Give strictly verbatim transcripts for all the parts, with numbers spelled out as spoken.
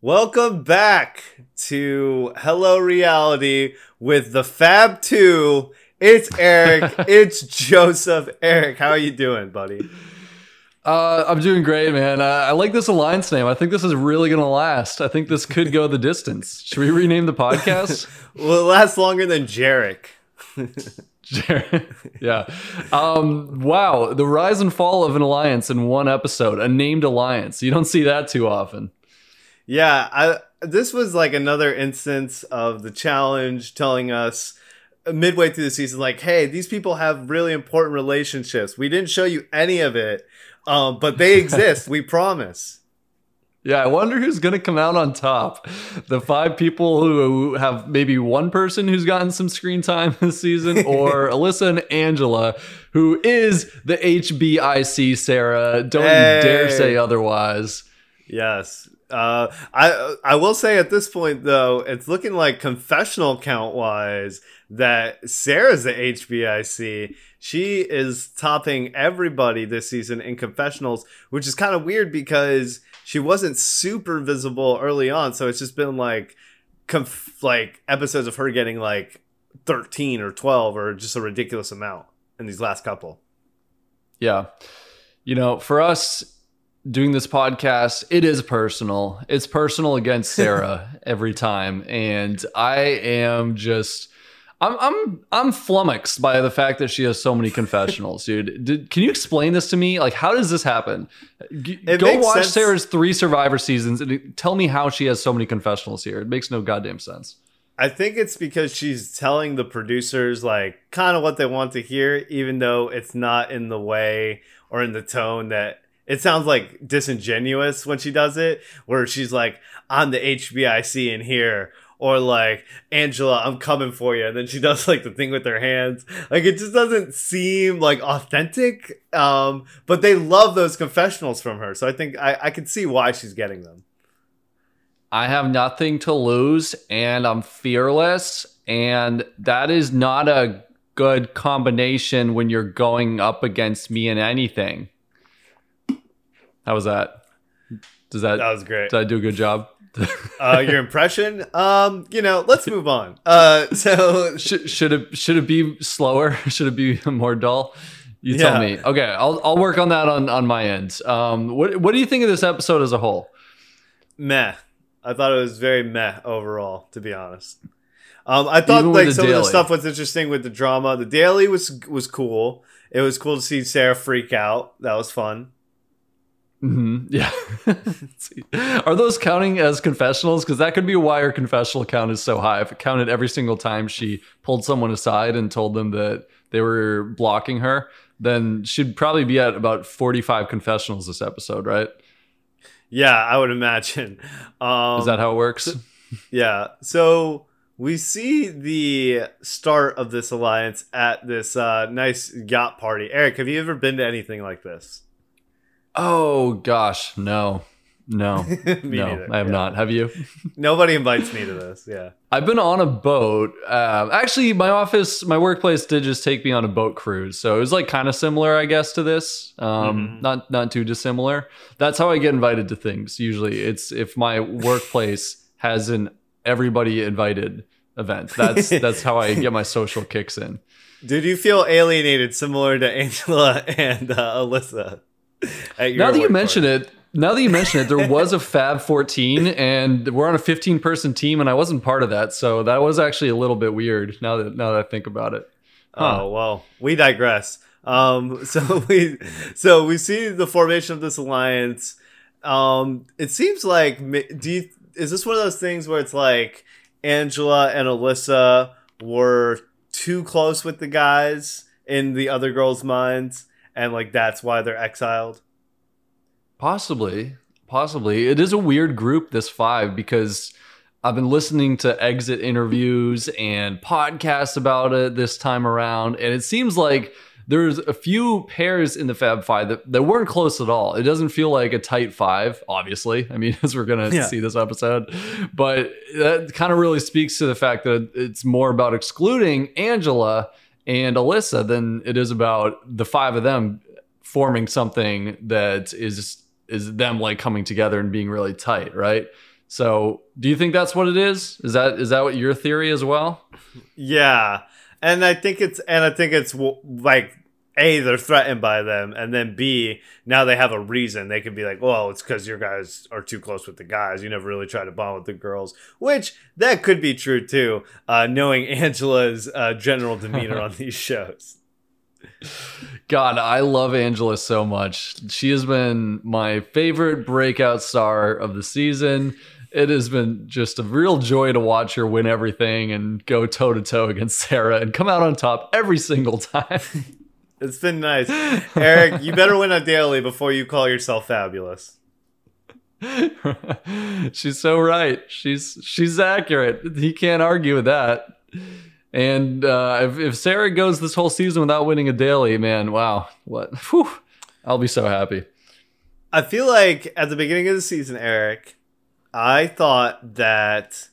Welcome back to Hello Reality with the Fab Two. It's Eric. It's Joseph. Eric, how are you doing, buddy? Uh, I'm doing great, man. Uh, I like this alliance name. I think this is really going to last. I think this could go the distance. Should we rename the podcast? Well, it lasts longer than Jarek. Jarek. Yeah. Um, wow. The rise and fall of an alliance in one episode, a named alliance. You don't see that too often. Yeah, I, this was like another instance of the challenge telling us midway through the season, like, hey, these people have really important relationships. We didn't show you any of it, um, but they exist. We promise. Yeah, I wonder who's going to come out on top. The five people who have maybe one person who's gotten some screen time this season, or Alyssa and Angela, who is the H B I C Sarah. Don't hey. You dare say otherwise. Yes. Uh, I I will say at this point, though, it's looking like confessional count-wise that Sarah's the H B I C. She is topping everybody this season in confessionals, which is kind of weird because she wasn't super visible early on. So it's just been like conf- like episodes of her getting like thirteen or twelve or just a ridiculous amount in these last couple. Yeah. You know, for us... doing this podcast, it is personal. It's personal against Sarah every time. And I am just, I'm I'm I'm flummoxed by the fact that she has so many confessionals, dude. Did, can you explain this to me? Like, how does this happen? G- go watch sense. Sarah's three Survivor seasons and tell me how she has so many confessionals here. It makes no goddamn sense. I think it's because she's telling the producers, like, kind of what they want to hear, even though it's not in the way or in the tone that... It sounds like disingenuous when she does it, where she's like, I'm the H B I C in here, or like, Angela, I'm coming for you. And then she does like the thing with her hands. Like, it just doesn't seem like authentic. Um, but they love those confessionals from her. So I think I, I can see why she's getting them. I have nothing to lose and I'm fearless. And that is not a good combination when you're going up against me in anything. How was that? Does that? That was great. Did I do a good job? uh, your impression? Um, you know, let's move on. Uh, so should, should it should it be slower? Should it be more dull? You yeah. tell me. Okay, I'll I'll work on that on, on my end. Um, what what do you think of this episode as a whole? Meh. I thought it was very meh overall, to be honest. Um, I thought Even like some daily. of the stuff was interesting with the drama. The daily was was cool. It was cool to see Sarah freak out. That was fun. Mm-hmm. Yeah. Are those counting as confessionals? Because that could be why her confessional count is so high. If it counted every single time she pulled someone aside and told them that they were blocking her, then she'd probably be at about forty-five confessionals this episode, right? Yeah, I would imagine. Um, is that how it works? Yeah. So we see the start of this alliance at this uh, nice yacht party. Eric, have you ever been to anything like this? Oh, gosh. No, no, no, neither. I have yeah. not. Have you? Nobody invites me to this. Yeah. I've been on a boat. Uh, actually, my office, my workplace did just take me on a boat cruise. So it was like kind of similar, I guess, to this. Um, mm-hmm. Not not too dissimilar. That's how I get invited to things. Usually it's if my workplace has an everybody invited event. That's that's how I get my social kicks in. Did you feel alienated similar to Angela and uh, Alyssa? Now that you mention it, now that you mention it, there was a Fab fourteen and we're on a fifteen person team and I wasn't part of that. So that was actually a little bit weird now that now that I think about it. Huh. Oh, well, we digress. Um, so we so we see the formation of this alliance. Um, it seems like do you, is this one of those things where it's like Angela and Alyssa were too close with the guys in the other girls' minds? And, like, that's why they're exiled? Possibly. Possibly. It is a weird group, this five, because I've been listening to exit interviews and podcasts about it this time around. And it seems like there's a few pairs in the Fab Five that, that weren't close at all. It doesn't feel like a tight five, obviously. I mean, as we're going to yeah. see this episode. But that kind of really speaks to the fact that it's more about excluding Angela and Alyssa than it is about the five of them forming something that is is them like coming together and being really tight, right? So do you think that's what it is? Is that is that what your theory as well? Yeah. And I think it's and I think it's like, A, they're threatened by them. And then B, now they have a reason. They could be like, well, it's because your guys are too close with the guys. You never really try to bond with the girls, which that could be true, too, uh, knowing Angela's uh, general demeanor on these shows. God, I love Angela so much. She has been my favorite breakout star of the season. It has been just a real joy to watch her win everything and go toe to toe against Sarah and come out on top every single time. It's been nice. Eric, you better win a daily before you call yourself fabulous. She's so right. She's she's accurate. He can't argue with that. And uh, if, if Sarah goes this whole season without winning a daily, man, wow. What? Whew, I'll be so happy. I feel like at the beginning of the season, Eric, I thought that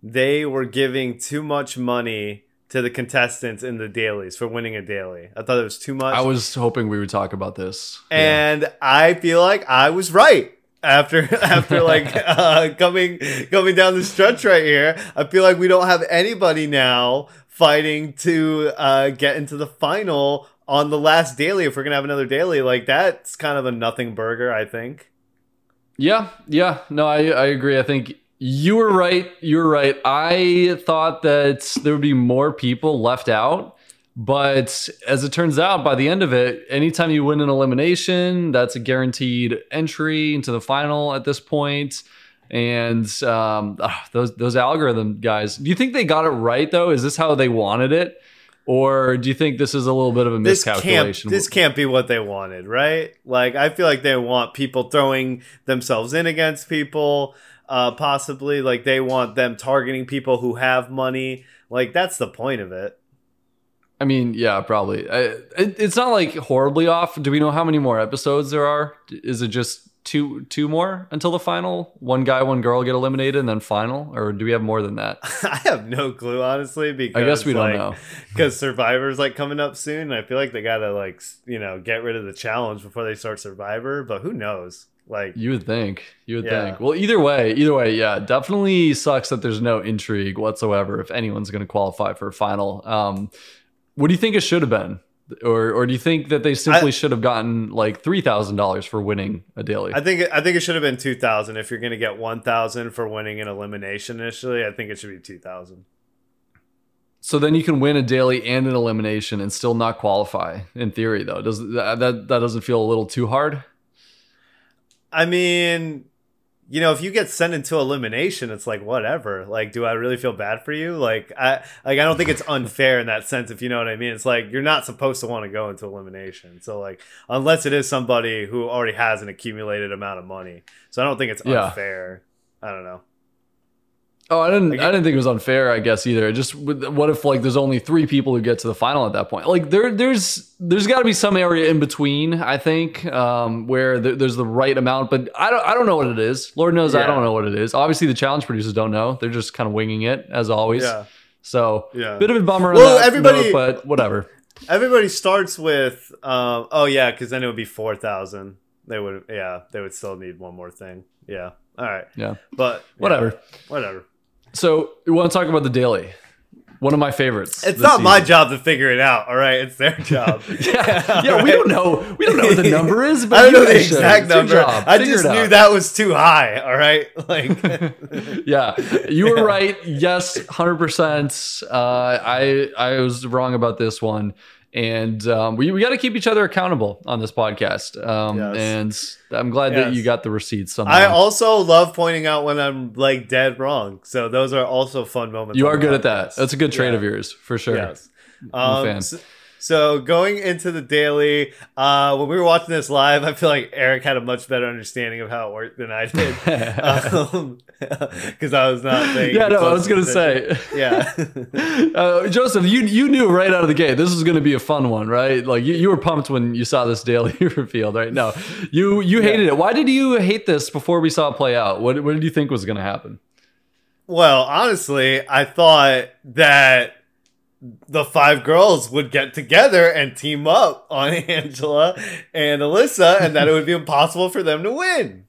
they were giving too much money to the contestants in the dailies for winning a daily. I thought it was too much. I was hoping we would talk about this. And yeah. I feel like I was right after after like uh, coming coming down the stretch right here. I feel like we don't have anybody now fighting to uh, get into the final on the last daily. If we're gonna have another daily, like that's kind of a nothing burger, I think. Yeah, yeah, no, I, I agree. I think. You were right. You were right. I thought that there would be more people left out. But as it turns out, by the end of it, anytime you win an elimination, that's a guaranteed entry into the final at this point. And um, those those algorithm guys, do you think they got it right, though? Is this how they wanted it? Or do you think this is a little bit of a miscalculation? This can't, this can't be what they wanted, right? Like, I feel like they want people throwing themselves in against people. Uh, possibly, like, they want them targeting people who have money. Like, that's the point of it. I mean, yeah, probably. I, it, it's not, like, horribly off. Do we know how many more episodes there are? Is it just two two more until the final? One guy, one girl get eliminated, and then final? Or do we have more than that? I have no clue, honestly, because I guess we like, don't know. Because Survivor's, like, coming up soon, and I feel like they gotta, like, you know, get rid of the challenge before they start Survivor, but who knows? Like you would think, you would yeah. think. Well, either way, either way, yeah, definitely sucks that there's no intrigue whatsoever if anyone's going to qualify for a final. Um, what do you think it should have been, or or do you think that they simply I, should have gotten like three thousand dollars for winning a daily? I think I think it should have been two thousand. If you're going to get one thousand for winning an elimination initially, I think it should be two thousand. So then you can win a daily and an elimination and still not qualify. In theory, though, does that that, that doesn't feel a little too hard? I mean, you know, if you get sent into elimination, it's like, whatever. Like, do I really feel bad for you? Like, I like I don't think it's unfair in that sense, if you know what I mean. It's like, you're not supposed to want to go into elimination. So, like, unless it is somebody who already has an accumulated amount of money. So I don't think it's yeah. unfair. I don't know. Oh, I didn't. I didn't think it was unfair. I guess either. It just what if like there's only three people who get to the final at that point? Like there, there's there's got to be some area in between. I think um, where th- there's the right amount. But I don't. I don't know what it is. Lord knows yeah. I don't know what it is. Obviously, the challenge producers don't know. They're just kind of winging it as always. Yeah. So yeah. Bit of a bummer. Well, on that everybody, note, but whatever. Everybody starts with. Um, oh yeah, because then it would be four thousand. They would. Yeah, they would still need one more thing. Yeah. All right. Yeah. But yeah, whatever. Whatever. So we want to talk about the daily. One of my favorites. It's not season. My job to figure it out. All right, it's their job. yeah, yeah. Right? We don't know. We don't know what the number is. But I don't know the exact number. I figure just knew that was too high. All right, like. yeah, you were yeah. right. Yes, one hundred percent. Uh, I I was wrong about this one, and um, we we got to keep each other accountable on this podcast. Um, yes. And. I'm glad yes. that you got the receipts. Somehow. I also love pointing out when I'm like dead wrong. So those are also fun moments. You are good at that. That's a good trait yeah. of yours for sure. Yes. Um, fan. So, so going into the daily, uh, when we were watching this live, I feel like Eric had a much better understanding of how it worked than I did. Because um, I was not paying Yeah, no, I was going to say. Yeah. uh, Joseph, you you knew right out of the gate, this was going to be a fun one, right? Like you, you were pumped when you saw this daily revealed, right? No, you, you hated yeah. it. Why did you hate this before we saw it play out? What, what did you think was going to happen? Well, honestly, I thought that the five girls would get together and team up on Angela and Alyssa and that it would be impossible for them to win.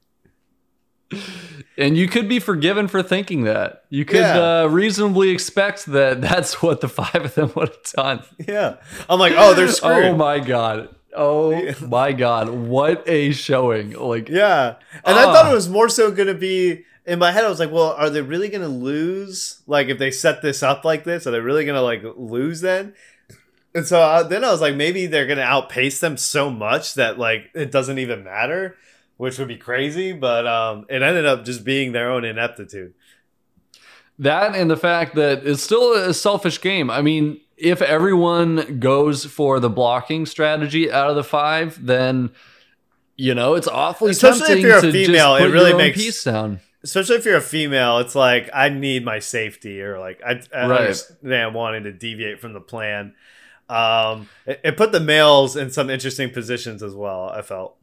And you could be forgiven for thinking that. You could yeah. uh, reasonably expect that that's what the five of them would have done. Yeah. I'm like, oh, they're screwed. Oh, my God. Oh, my God. What a showing. Like, yeah. And uh, I thought it was more so going to be, in my head, I was like, well, are they really going to lose? Like, if they set this up like this, are they really going to, like, lose then? And so uh, then I was like, maybe they're going to outpace them so much that, like, it doesn't even matter. Which would be crazy, but um, it ended up just being their own ineptitude. That and the fact that it's still a selfish game. I mean, if everyone goes for the blocking strategy out of the five, then, you know, it's awfully especially tempting if you're a to female, just put it really your makes, own piece down. Especially if you're a female, it's like, I need my safety, or like, I, I right. understand wanting to deviate from the plan. Um, it, it put the males in some interesting positions as well, I felt.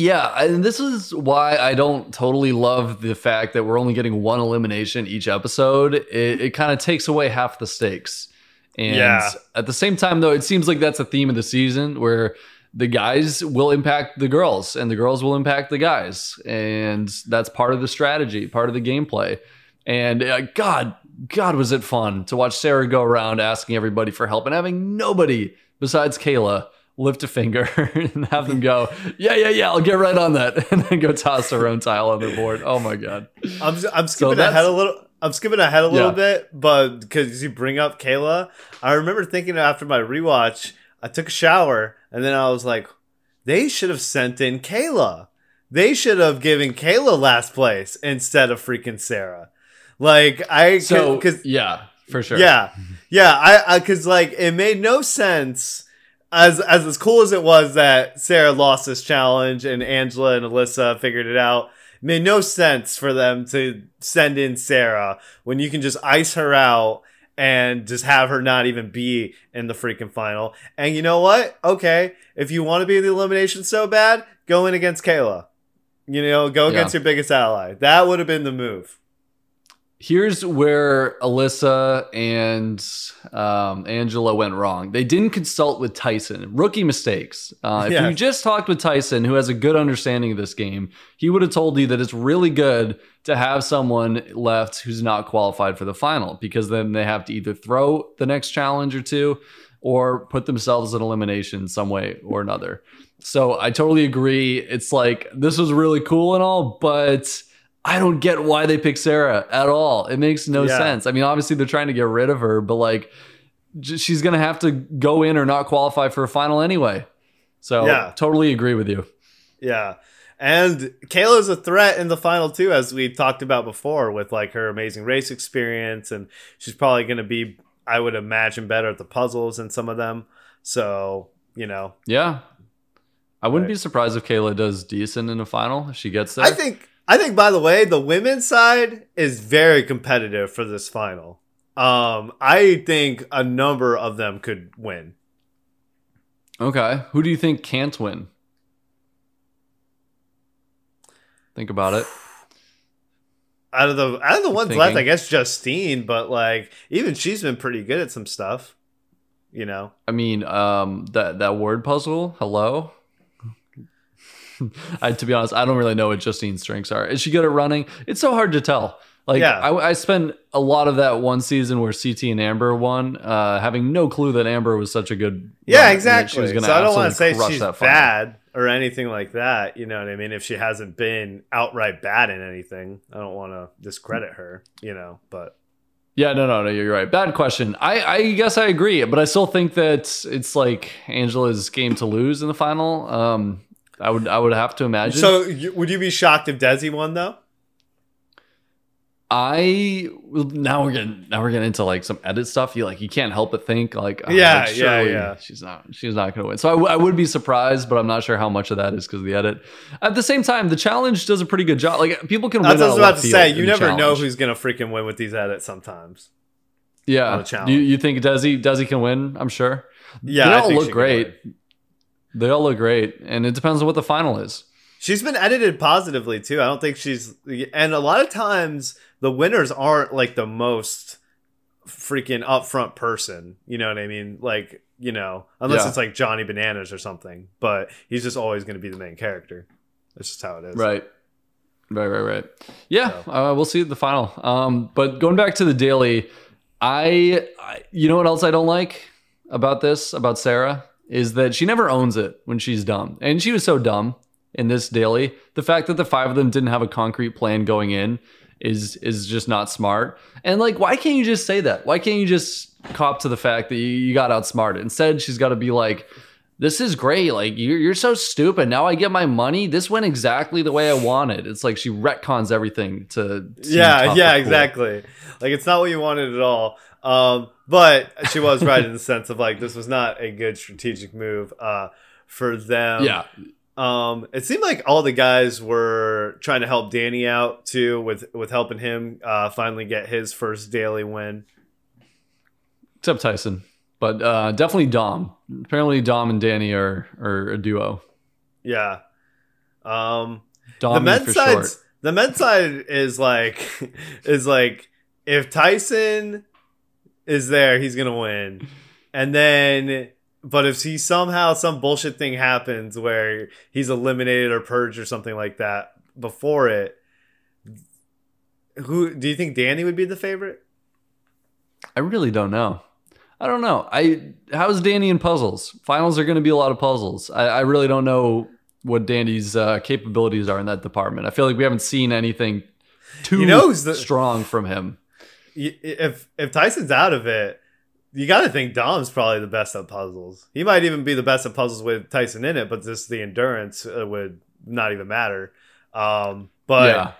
Yeah, and this is why I don't totally love the fact that we're only getting one elimination each episode. It, it kind of takes away half the stakes. And yeah. at the same time, though, it seems like that's a theme of the season where the guys will impact the girls and the girls will impact the guys. And that's part of the strategy, part of the gameplay. And uh, God, God, was it fun to watch Sarah go around asking everybody for help and having nobody besides Kayla lift a finger and have them go, yeah, yeah, yeah, I'll get right on that, and then go toss their own tile on the board. Oh my God. I'm I'm skipping so ahead a little. I'm skipping ahead a yeah. little bit, but because you bring up Kayla, I remember thinking after my rewatch, I took a shower and then I was like, they should have sent in Kayla. They should have given Kayla last place instead of freaking Sarah. Like I so cause, yeah for sure yeah yeah I because like it made no sense. As as as cool as it was that Sarah lost this challenge and Angela and Alyssa figured it out, it made no sense for them to send in Sarah when you can just ice her out and just have her not even be in the freaking final. And you know what? Okay, if you want to be in the elimination so bad, go in against Kayla. You know, go against yeah. your biggest ally. That would have been the move. Here's where Alyssa and um, Angela went wrong. They didn't consult with Tyson. Rookie mistakes. Uh, if yeah. you just talked with Tyson, who has a good understanding of this game, he would have told you that it's really good to have someone left who's not qualified for the final, because then they have to either throw the next challenge or two or put themselves in elimination some way or another. So I totally agree. It's like, this was really cool and all, but I don't get why they pick Sarah at all. It makes no yeah. sense. I mean, obviously they're trying to get rid of her, but like j- she's going to have to go in or not qualify for a final anyway. So yeah. totally agree with you. Yeah. And Kayla's a threat in the final too, as we talked about before, with like her Amazing Race experience. And she's probably going to be, I would imagine, better at the puzzles than some of them. So, you know, yeah, I wouldn't right. be surprised if Kayla does decent in the final. If she gets there. I think, I think, by the way, the women's side is very competitive for this final. Um, I think a number of them could win. Okay. Who do you think can't win? Think about it. Out of the out of the ones left, I guess Justine, but like even she's been pretty good at some stuff, you know. I mean, um, that that word puzzle, hello? I, to be honest, I don't really know what Justine's strengths are. Is she good at running? It's so hard to tell. Like yeah. I, I spent a lot of that one season where C T and Amber won, uh, having no clue that Amber was such a good. Yeah, exactly. She was so I don't want to say she's bad or anything like that. You know what I mean? If she hasn't been outright bad in anything, I don't want to discredit her, you know, but. Yeah, no, no, no, you're right. Bad question. I, I guess I agree, but I still think that it's like Angela's game to lose in the final. Um, I would I would have to imagine. So would you be shocked if Desi won though? I now we're getting now we're getting into like some edit stuff. You like you can't help but think like oh, yeah like, yeah yeah she's not she's not gonna win. So I, w- I would be surprised, but I'm not sure how much of that is because of the edit. At the same time, the challenge does a pretty good job. Like people can. That's win what I was about to say. You never know who's gonna freaking win with these edits sometimes. Yeah, you you think Desi Desi can win? I'm sure. Yeah, they all look great. They all look great, and it depends on what the final is. She's been edited positively, too. I don't think she's... And a lot of times, the winners aren't, like, the most freaking upfront person. You know what I mean? Like, you know, unless yeah. it's, like, Johnny Bananas or something. But he's just always going to be the main character. That's just how it is. Right. Right, right, right. Yeah, so. uh, we'll see the final. Um, but going back to the daily, I, I, you know what else I don't like about this, about Sarah, is that she never owns it when she's dumb. And she was so dumb in this daily. The fact that the five of them didn't have a concrete plan going in is is just not smart. And like, why can't you just say that? Why can't you just cop to the fact that you, you got outsmarted? Instead, she's got to be like, this is great. Like, you're, you're so stupid. Now I get my money. This went exactly the way I wanted. It's like she retcons everything to... Yeah, yeah, exactly. Like, it's not what you wanted at all. Um, but she was right in the sense of, like, this was not a good strategic move uh, for them. Yeah. Um, it seemed like all the guys were trying to help Danny out, too, with, with helping him uh, finally get his first daily win. Except Tyson. But uh, definitely Dom. Apparently Dom and Danny are, are a duo. Yeah. Um, Dom the men's side. The men's side is like is like if Tyson is there, he's gonna win. And then, but if he somehow some bullshit thing happens where he's eliminated or purged or something like that before it, who do you think Danny would be the favorite? I really don't know. I don't know. I how's Danny in puzzles? Finals are going to be a lot of puzzles. I, I really don't know what Danny's uh, capabilities are in that department. I feel like we haven't seen anything too you know the, strong from him. If if Tyson's out of it, you got to think Dom's probably the best at puzzles. He might even be the best at puzzles with Tyson in it, but just the endurance would not even matter. Um, but yeah.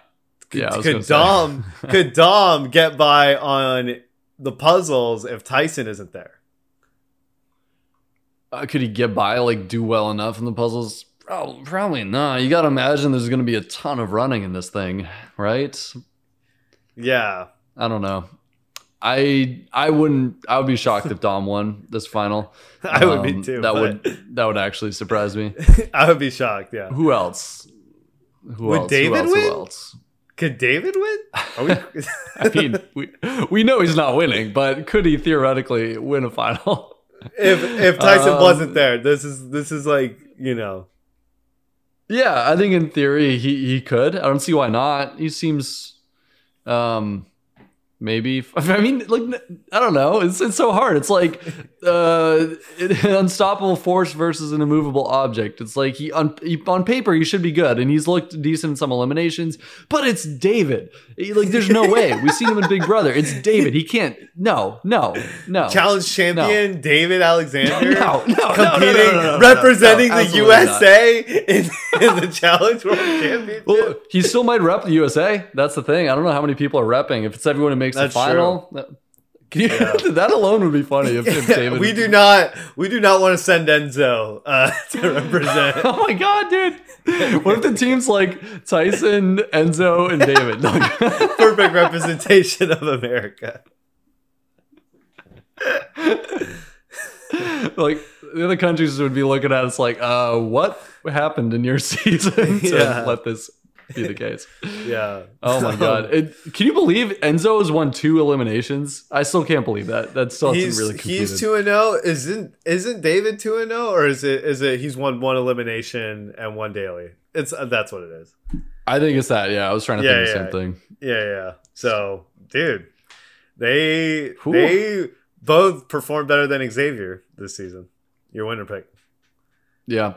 Could, yeah, could Dom could Dom get by on the puzzles if Tyson isn't there? Uh, could he get by, like, do well enough in the puzzles? Oh, probably not. You got to imagine there's going to be a ton of running in this thing, right? Yeah. I don't know. I I wouldn't... I would be shocked if Dom won this final. Um, I would be too. That would that would actually surprise me. I would be shocked, yeah. Who else? Who would else? David who else? Win? Who else? Could David win? Are we- I mean, we, we know he's not winning, but could he theoretically win a final? if if Tyson um, wasn't there, this is this is like, you know. Yeah, I think in theory he, he could. I don't see why not. He seems, um, maybe. I mean, like, I don't know. It's it's so hard. It's like uh, an unstoppable force versus an immovable object. It's like he on, he on paper he should be good, and he's looked decent in some eliminations. But it's David. Like, there's no way. We've seen him in Big Brother. It's David. He can't. No, no, no. Challenge champion no. David Alexander. No, no, no, competing, no, no, no, no, no, representing no, the U S A in, in the Challenge World Championship. Well, he still might rep the U S A. That's the thing. I don't know how many people are repping. If it's everyone who makes That's the final. True. Can you, yeah. That alone would be funny. If, if David we do not, we do not want to send Enzo uh, to represent. Oh my god, dude! What if the team's like Tyson, Enzo, and David? Perfect representation of America. Like, the other countries would be looking at us like, uh, "What happened in your season to yeah. let this be the case?" Yeah. Oh my god! It, can you believe Enzo has won two eliminations? I still can't believe that. That still hasn't he's, really completed. He's two and zero. Isn't isn't David two and zero, or is it is it he's won one elimination and one daily? It's uh, that's what it is. I think it's that. Yeah, I was trying to yeah, think yeah, the same thing. Yeah, yeah. So, dude, they Ooh. they both performed better than Xavier this season. Your winner pick. Yeah.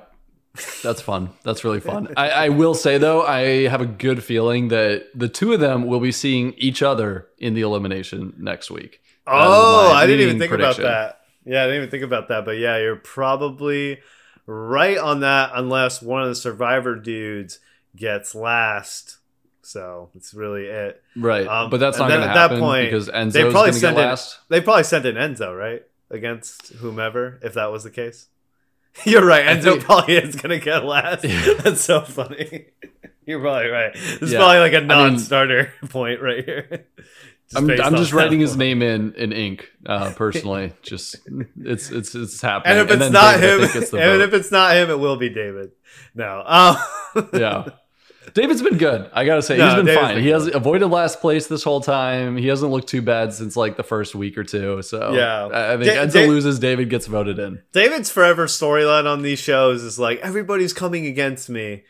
That's fun. That's really fun. I, I will say, though, I have a good feeling that the two of them will be seeing each other in the elimination next week. That oh, I didn't even think prediction. about that. Yeah, I didn't even think about that. But yeah, you're probably right on that unless one of the Survivor dudes gets last. So it's really it. Right. Um, but that's not going to happen that point, because Enzo's going to get last. They probably sent in Enzo, right? Against whomever, if that was the case. You're right. Enzo probably is going to get last. Yeah. That's so funny. You're probably right. This is yeah. probably like a non-starter I mean, point right here. Just I'm, I'm just writing his name in, in ink, uh, personally. Just it's it's it's happening. And if it's and not David, him, it's and vote. if it's not him, it will be David. No. Um. Yeah. David's been good. I got to say, no, he's been David's fine. Been he has avoided last place this whole time. He hasn't looked too bad since like the first week or two. So yeah. I, I think da- Enzo da- loses, David gets voted in. David's forever storyline on these shows is like, everybody's coming against me,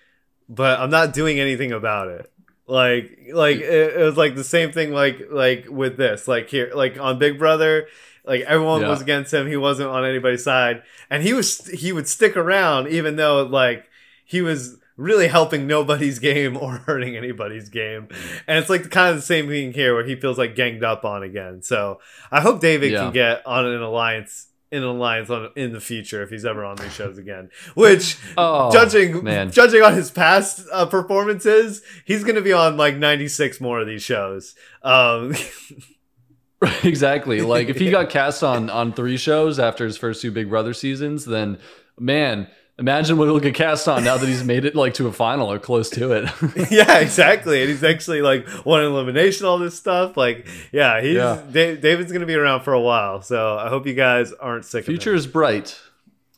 but I'm not doing anything about it. Like, like it, it was like the same thing. Like, like with this, like here, like on Big Brother, like everyone yeah. was against him. He wasn't on anybody's side, and he was he would stick around even though like he was really helping nobody's game or hurting anybody's game. And it's like the kind of the same thing here where he feels like ganged up on again. So I hope David yeah. can get on an alliance. in an alliance on, in the future if he's ever on these shows again, which oh, judging man. judging on his past uh, performances, he's going to be on like ninety-six more of these shows. Um, exactly. Like if he got cast on, on three shows after his first two Big Brother seasons, then man, imagine what he'll get cast on now that he's made it like to a final or close to it. Yeah, exactly. And he's actually like won elimination, all this stuff. Like, yeah, he's yeah. Da- David's going to be around for a while. So I hope you guys aren't sick Future of it. Future is bright.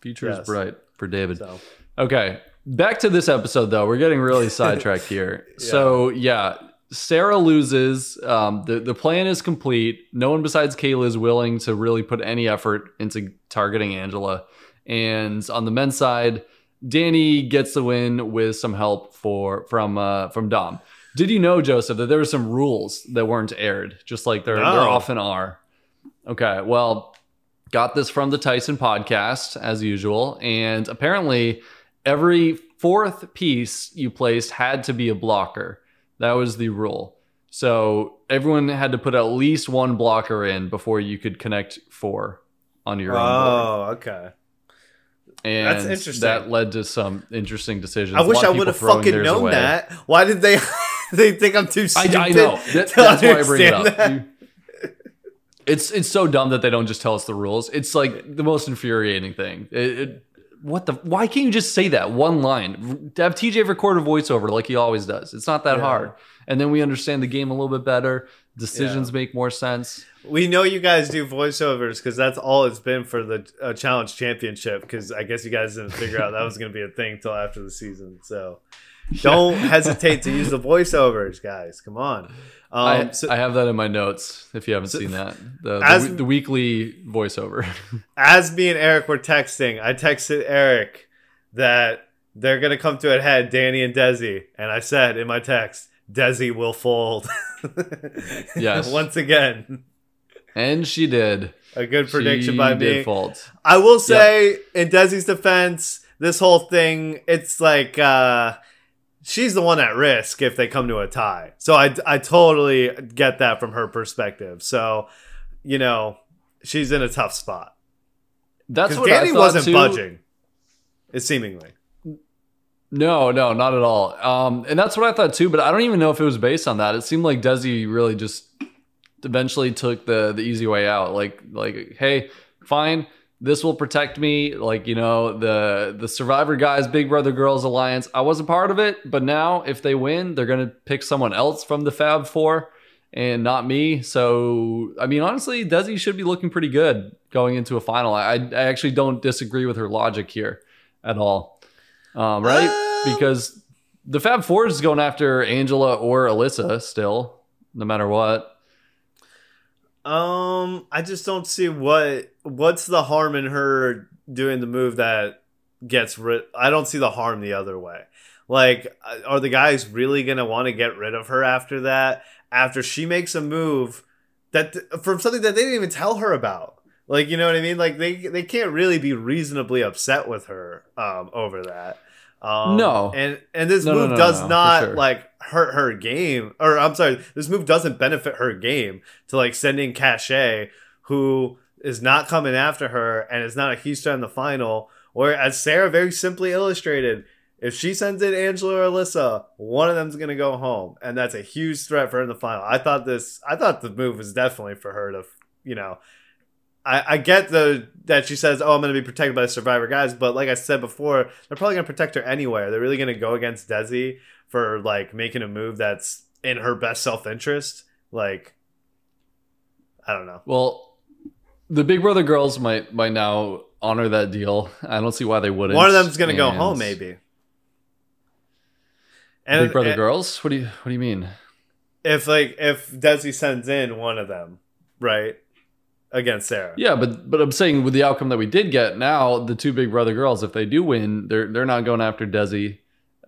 Future yes. is bright for David. So. Okay. Back to this episode, though. We're getting really sidetracked here. yeah. So, yeah, Sarah loses. Um, the, the plan is complete. No one besides Kayla is willing to really put any effort into targeting Angela. And on the men's side, Danny gets the win with some help for from uh, from Dom. Did you know, Joseph, that there were some rules that weren't aired, just like there, no. there often are? Okay, well, got this from the Tyson podcast, as usual. And apparently, every fourth piece you placed had to be a blocker. That was the rule. So everyone had to put at least one blocker in before you could connect four on your own. Oh, okay. And that's interesting. That led to some interesting decisions. I wish I would have fucking known away. that. Why did they they think I'm too stupid? I, I know. That, to that's why I bring it up. You, it's it's so dumb that they don't just tell us the rules. It's like the most infuriating thing. It, it, what the? Why can't you just say that one line? Have T J record a voiceover like he always does. It's not that yeah. hard. And then we understand the game a little bit better. Decisions yeah. make more sense. We know you guys do voiceovers because that's all it's been for the uh, Challenge Championship, because I guess you guys didn't figure out that was going to be a thing until after the season. So don't hesitate to use the voiceovers, guys. Come on. Um, I, so, I have that in my notes if you haven't so, seen that. The, the, as, the weekly voiceover. As me and Eric were texting, I texted Eric that they're going to come to a head, Danny and Desi. And I said in my text, Desi will fold. Yes. Once again. And she did. A good prediction she by me. Fold. I will say, yeah. in Desi's defense, this whole thing, it's like uh, she's the one at risk if they come to a tie. So I, I totally get that from her perspective. So, you know, she's in a tough spot. That's what Danny I thought wasn't too. budging, it seemingly. No, no, not at all. Um, and that's what I thought too, but I don't even know if it was based on that. It seemed like Desi really just eventually took the the easy way out. Like, like, hey, fine, this will protect me. Like, you know, the the Survivor guys, Big Brother Girls Alliance, I wasn't part of it, but now if they win, they're going to pick someone else from the Fab Four and not me. So, I mean, honestly, Desi should be looking pretty good going into a final. I, I actually don't disagree with her logic here at all. Um, right? Um, because the Fab Four is going after Angela or Alyssa still, no matter what. Um, I just don't see what what's the harm in her doing the move that gets rid. I don't see the harm the other way. Like, are the guys really gonna want to get rid of her after that? After she makes a move that th- from something that they didn't even tell her about. Like, you know what I mean? Like, they they can't really be reasonably upset with her um, over that. Um, no. And and this no, move no, no, does no, not, sure. like, hurt her game. Or, I'm sorry, this move doesn't benefit her game to, like, sending Cachet, who is not coming after her and is not a huge threat in the final. Or, as Sarah very simply illustrated, if she sends in Angela or Alyssa, one of them's going to go home. And that's a huge threat for her in the final. I thought this, I thought the move was definitely for her to, you know... I, I get the that she says, oh, I'm going to be protected by the Survivor guys. But like I said before, they're probably going to protect her anyway. They're really going to go against Desi for, like, making a move that's in her best self-interest. Like, I don't know. Well, the Big Brother girls might, might now honor that deal. I don't see why they wouldn't. One of them's going to go home, maybe. And, Big Brother and, girls? What do you What do you mean? If, like, if Desi sends in one of them, right? Against Sarah. Yeah, but but I'm saying with the outcome that we did get now, the two Big Brother girls, if they do win, they're they're not going after Desi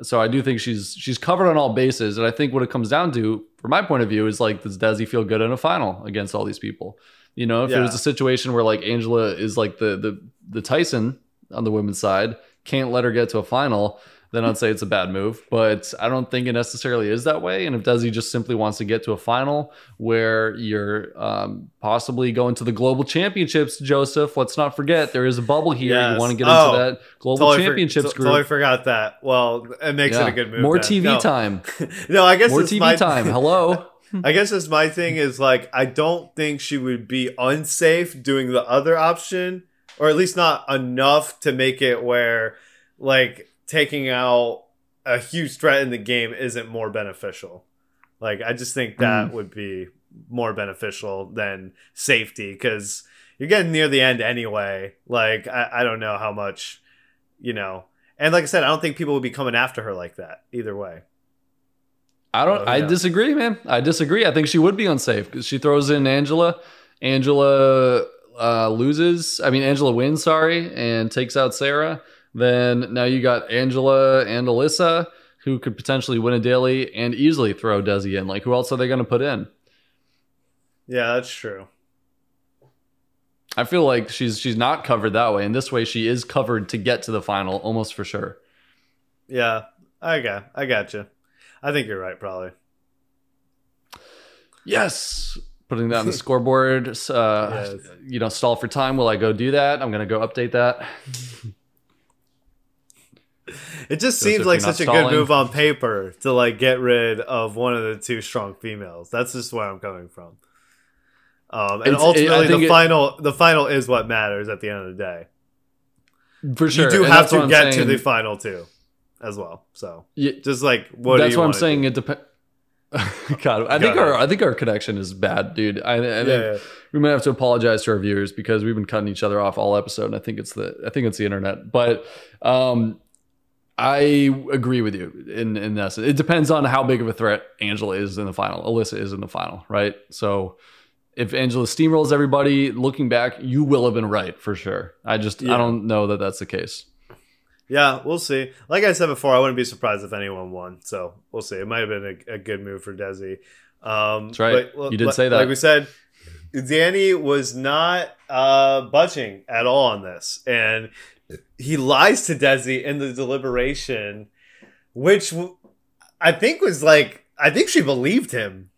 So I do think she's she's covered on all bases. And I think what it comes down to, from my point of view, is like, does Desi feel good in a final against all these people? You know, if yeah. there's a situation where like Angela is like the the the Tyson on the women's side, can't let her get to a final, then I'd say it's a bad move. But I don't think it necessarily is that way. And if Desi just simply wants to get to a final where you're um, possibly going to the global championships, Joseph, let's not forget there is a bubble here. Yes. You want to get oh, into that global totally championships for, group. Totally forgot that. Well, it makes yeah. it a good move. More then. T V no. time. no, I guess more it's T V my- time. Hello. I guess that's my thing is like, I don't think she would be unsafe doing the other option, or at least not enough to make it where like taking out a huge threat in the game isn't more beneficial. Like, I just think that mm. would be more beneficial than safety, because you're getting near the end anyway. Like, I, I don't know how much, you know, and like I said, I don't think people would be coming after her like that either way. I don't. Oh, yeah. I disagree, man. I disagree. I think she would be unsafe because she throws in Angela. Angela uh, loses. I mean, Angela wins. Sorry, and takes out Sarah. Then now you got Angela and Alyssa, who could potentially win a daily and easily throw Desi in. Like, who else are they going to put in? Yeah, that's true. I feel like she's she's not covered that way, and this way she is covered to get to the final almost for sure. Yeah, I got. I gotcha. I think you're right, probably. Yes. Putting that on the scoreboard. Uh, yes. You know, stall for time. Will I go do that? I'm going to go update that. It just so seems like such stalling. a good move on paper to like get rid of one of the two strong females. That's just where I'm coming from. Um, and it's, ultimately, it, the, it, final, the final is what matters at the end of the day. For sure. You do and have to get saying. to the final, too. As well, so yeah, just like what that's do you what I'm saying. Do? It depends. God, I Go think ahead. our I think our connection is bad, dude. I, I yeah, think yeah. we might have to apologize to our viewers because we've been cutting each other off all episode, and I think it's the I think it's the internet. But um, I agree with you in in this. It depends on how big of a threat Angela is in the final. Alyssa is in the final, right? So if Angela steamrolls everybody, looking back, you will have been right for sure. I just yeah. I don't know that that's the case. Yeah, we'll see. Like I said before, I wouldn't be surprised if anyone won. So we'll see. It might have been a, a good move for Desi. Um, That's right. But, you did like, say that. Like we said, Danny was not uh, budging at all on this. And he lies to Desi in the deliberation, which I think was like, I think she believed him.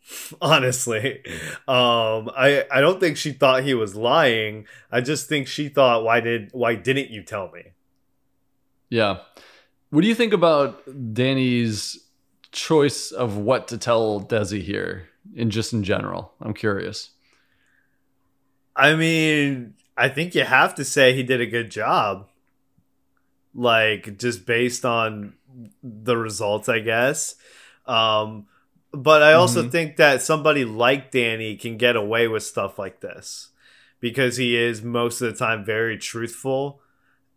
Honestly, um, I I don't think she thought he was lying. I just think she thought, why did why didn't you tell me? Yeah. What do you think about Danny's choice of what to tell Desi here in just in general? I'm curious. I mean, I think you have to say he did a good job. Like, just based on the results, I guess. Um, but I also mm-hmm. think that somebody like Danny can get away with stuff like this because he is most of the time very truthful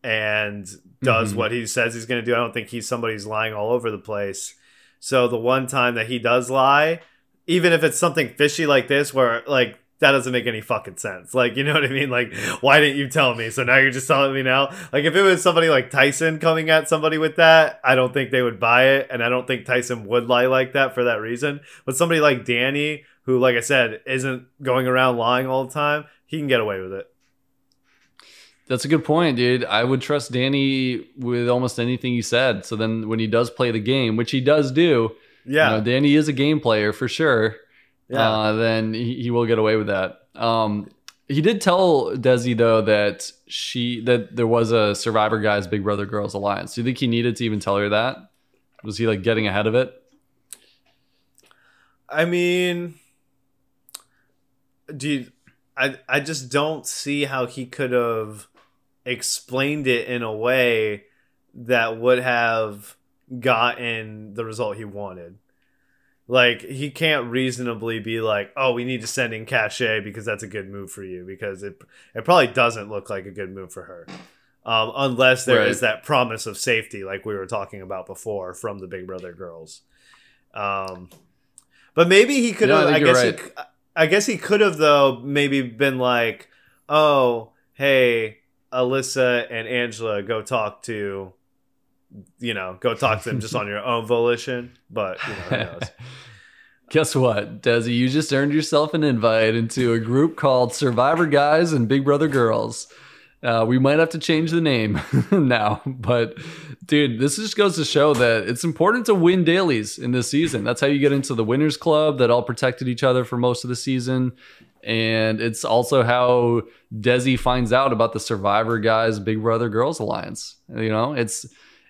and does mm-hmm. what he says he's going to do. I don't think he's somebody's lying all over the place. So the one time that he does lie, even if it's something fishy like this, where like that doesn't make any fucking sense. Like, you know what I mean? Like, why didn't you tell me? So now you're just telling me now. Like, if it was somebody like Tyson coming at somebody with that, I don't think they would buy it. And I don't think Tyson would lie like that for that reason. But somebody like Danny, who, like I said, isn't going around lying all the time, he can get away with it. That's a good point, dude. I would trust Danny with almost anything he said. So then when he does play the game, which he does do, yeah, you know, Danny is a game player for sure. Yeah. Uh, then he, he will get away with that. Um, he did tell Desi, though, that she that there was a Survivor Guys Big Brother Girls Alliance. Do you think he needed to even tell her that? Was he like getting ahead of it? I mean, do you, I I just don't see how he could have explained it in a way that would have gotten the result he wanted. Like, he can't reasonably be like, oh, we need to send in Cachet because that's a good move for you, because it it probably doesn't look like a good move for her, um, unless there right. is that promise of safety like we were talking about before from the Big Brother girls. Um, but maybe he could have, no, I, I guess right. he, I guess he could have though maybe been like, oh, hey, Alyssa and Angela, go talk to you know, go talk to them just on your own volition. But, you know, who knows? Guess what, Desi? You just earned yourself an invite into a group called Survivor Guys and Big Brother Girls. Uh, we might have to change the name now. But, dude, this just goes to show that it's important to win dailies in this season. That's how you get into the Winners Club that all protected each other for most of the season. And it's also how Desi finds out about the Survivor Guys Big Brother Girls Alliance. You know, it's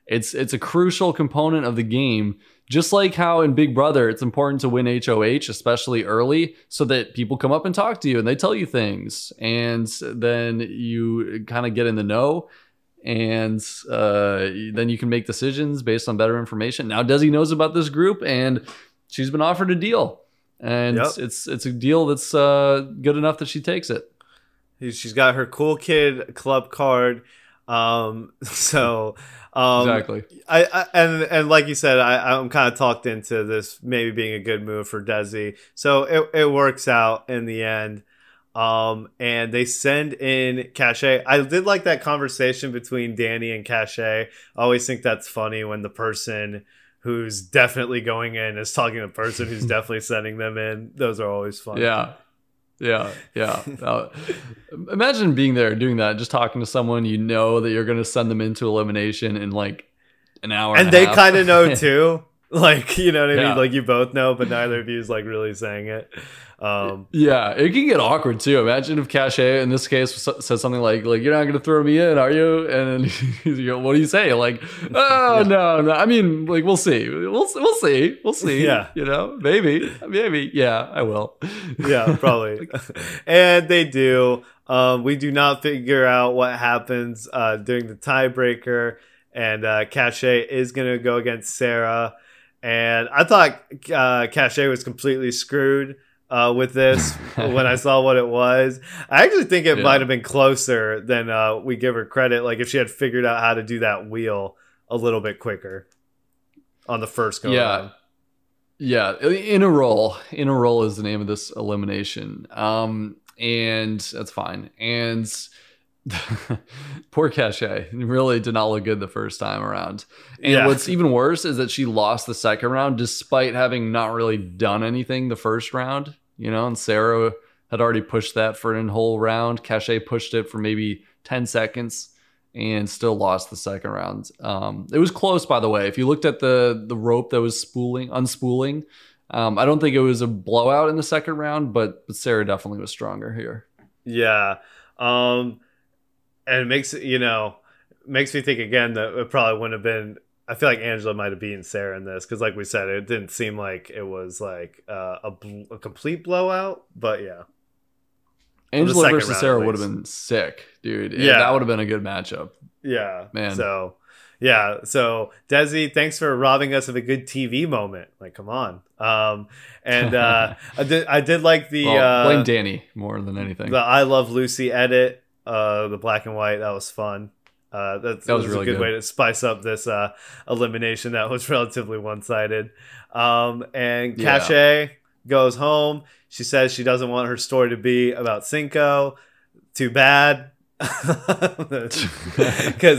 it's it's a crucial component of the game. Just like how in Big Brother, it's important to win H O H, especially early, so that people come up and talk to you and they tell you things. And then you kind of get in the know, and uh, then you can make decisions based on better information. Now Desi knows about this group, and she's been offered a deal. And yep. it's it's a deal that's uh, good enough that she takes it. She's got her cool kid club card. Um, so um, exactly. I, I and and like you said, I, I'm kind of talked into this maybe being a good move for Desi. So it it works out in the end. Um, and they send in Cachet. I did like that conversation between Danny and Cachet. I always think that's funny when the person who's definitely going in is talking to the person who's definitely sending them in. Those are always fun. Yeah. Yeah. Yeah. Uh, imagine being there, doing that, just talking to someone, you know, that you're going to send them into elimination in like an hour. And, and they kind of know too. Like, you know what I yeah. mean? Like you both know, but neither of you is like really saying it. Um, yeah. It can get awkward too. Imagine if Cachet in this case says something like, like, you're not going to throw me in, are you? And you go, what do you say? Like, oh yeah. no, no. I mean, like, we'll see. We'll, we'll see. We'll see. Yeah. You know, maybe, maybe. Yeah, I will. Yeah, probably. And they do. Um, we do not figure out what happens uh, during the tiebreaker. And uh, Cachet is going to go against Sarah. And I thought uh, Cachet was completely screwed uh, with this when I saw what it was. I actually think it yeah. might have been closer than uh, we give her credit. Like if she had figured out how to do that wheel a little bit quicker on the first go. Yeah. Around. Yeah. In a roll. In a roll is the name of this elimination. Um, and that's fine. And poor Cachet really did not look good the first time around. And yeah. what's even worse is that she lost the second round despite having not really done anything the first round, you know, and Sarah had already pushed that for an whole round. Cachet pushed it for maybe ten seconds and still lost the second round. Um, it was close, by the way. If you looked at the, the rope that was spooling, unspooling, um, I don't think it was a blowout in the second round, but, but Sarah definitely was stronger here. Yeah. Um, And it makes, you know, makes me think again that it probably wouldn't have been. I feel like Angela might have beaten Sarah in this because, like we said, it didn't seem like it was like uh, a, bl- a complete blowout. But yeah, Angela versus Sarah would have been sick, dude. Yeah, that would have been a good matchup. Yeah, man. So yeah, so Desi, thanks for robbing us of a good T V moment. Like, come on. Um, and uh, I did, I did like the well, uh, blame Danny more than anything. The I Love Lucy edit. Uh, the black and white, that was fun. Uh, that's, that was, was really a good, good way to spice up this uh, elimination that was relatively one-sided. Um, and Cachet yeah. goes home. She says she doesn't want her story to be about Cinco. Too bad. Because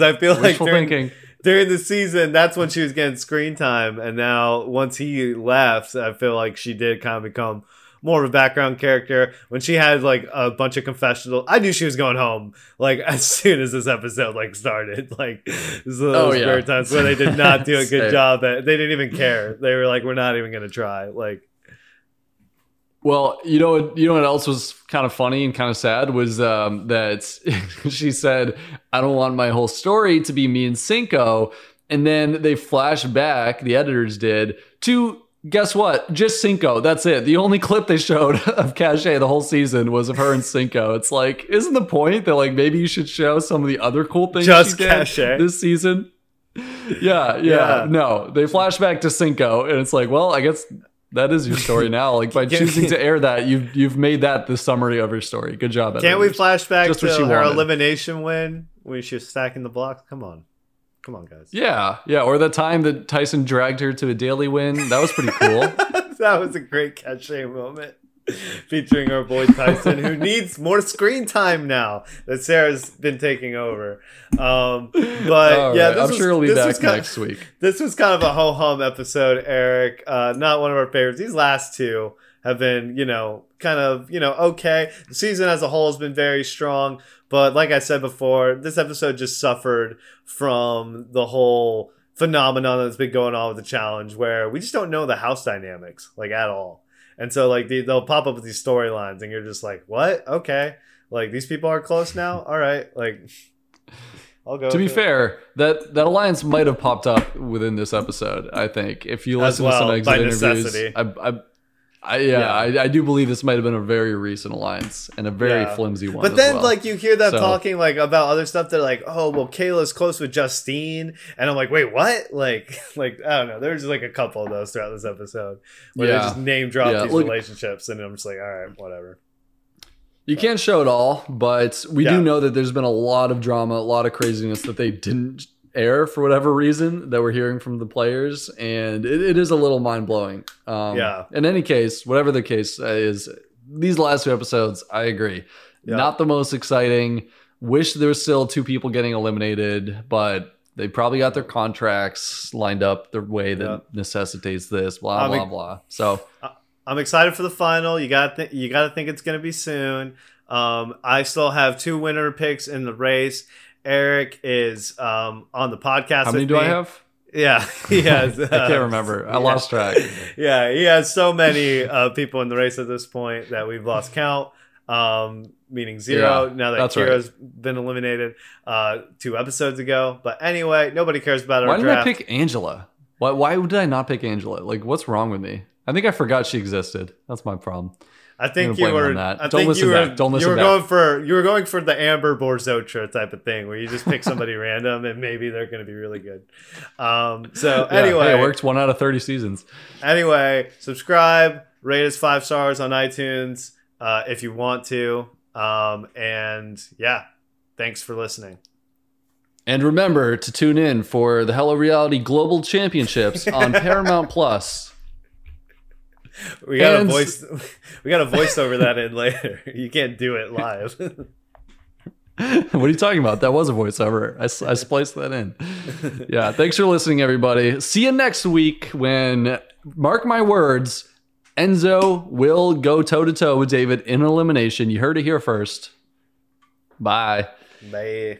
I feel like during, during the season, that's when she was getting screen time. And now once he left, I feel like she did kind of become more of a background character when she had like a bunch of confessional. I knew she was going home like as soon as this episode like started. Like this is one of those oh, yeah. rare times where they did not do a good job at, they didn't even care. They were like, we're not even gonna try. Like, well, you know what you know what else was kind of funny and kind of sad was um that she said, I don't want my whole story to be me and Cinco. And then they flashed back, the editors did, to guess what? Just Cinco. That's it. The only clip they showed of Cachet the whole season was of her and Cinco. It's like, isn't the point that like maybe you should show some of the other cool things just she Cachet did this season? Yeah, yeah, yeah. No, they flash back to Cinco, and it's like, well, I guess that is your story now. Like by choosing to air that, you've you've made that the summary of her story. Good job. Can't editors. We flash back just to her wanted. Elimination win when she was stacking the blocks? Come on. Come on, guys. Yeah, yeah. Or the time that Tyson dragged her to a daily win. That was pretty cool. That was a great Cachet moment. featuring our boy Tyson, who needs more screen time now that Sarah's been taking over. Um, but All yeah, right. this I'm was, sure he'll be back kind next of, week. This was kind of a ho-hum episode, Eric. Uh, not one of our favorites. These last two have been, you know, kind of, you know, okay. The season as a whole has been very strong. But like I said before, this episode just suffered from the whole phenomenon that's been going on with the challenge, where we just don't know the house dynamics, like, at all. And so, like, they, they'll pop up with these storylines and you're just like, what? Okay. Like, these people are close now? All right. Like, I'll go. To be it. fair, that, that alliance might have popped up within this episode, I think. If you listen well, to some exit interviews, I, I I, yeah, yeah. I, I do believe this might have been a very recent alliance and a very yeah. flimsy one. But then, as well. like, you hear them so. talking like about other stuff. They're like, "Oh, well, Kayla's close with Justine," and I'm like, "Wait, what?" Like, like I don't know. There's like a couple of those throughout this episode where yeah. they just name drop yeah. these Look, relationships, and I'm just like, "All right, whatever." You can't show it all, but we yeah. do know that there's been a lot of drama, a lot of craziness that they didn't air for whatever reason that we're hearing from the players, and it, it is a little mind-blowing. Um yeah in any case, whatever the case is, these last two episodes, I agree, yeah. not the most exciting. Wish there was still two people getting eliminated, but they probably got their contracts lined up the way that yeah. necessitates this, blah blah I'm, blah so I'm excited for the final. You gotta th- you gotta think it's gonna be soon. um I still have two winner picks in the race. Eric is um, on the podcast. How many do me. I have? Yeah, he has. Uh, I can't remember. I yeah. lost track. yeah, he has so many uh, people in the race at this point that we've lost count, um, meaning zero. Yeah, now that Kira's right. been eliminated uh, two episodes ago. But anyway, nobody cares about our why draft. Why did I pick Angela? Why, why did I not pick Angela? Like, what's wrong with me? I think I forgot she existed. That's my problem. I think you were. I Don't think listen you were. Back. Don't listen you were back. going for. You were going for the Amber Borzotra type of thing, where you just pick somebody random and maybe they're going to be really good. Um, so yeah, anyway, hey, it worked one out of thirty seasons. Anyway, subscribe, rate us five stars on iTunes uh, if you want to, um, and yeah, thanks for listening. And remember to tune in for the Hello Reality Global Championships on Paramount Plus. We got a voice. We got a voiceover that in later. You can't do it live. What are you talking about? That was a voiceover. I, I spliced that in. Yeah. Thanks for listening, everybody. See you next week when, mark my words, Enzo will go toe to toe with David in elimination. You heard it here first. Bye. Bye.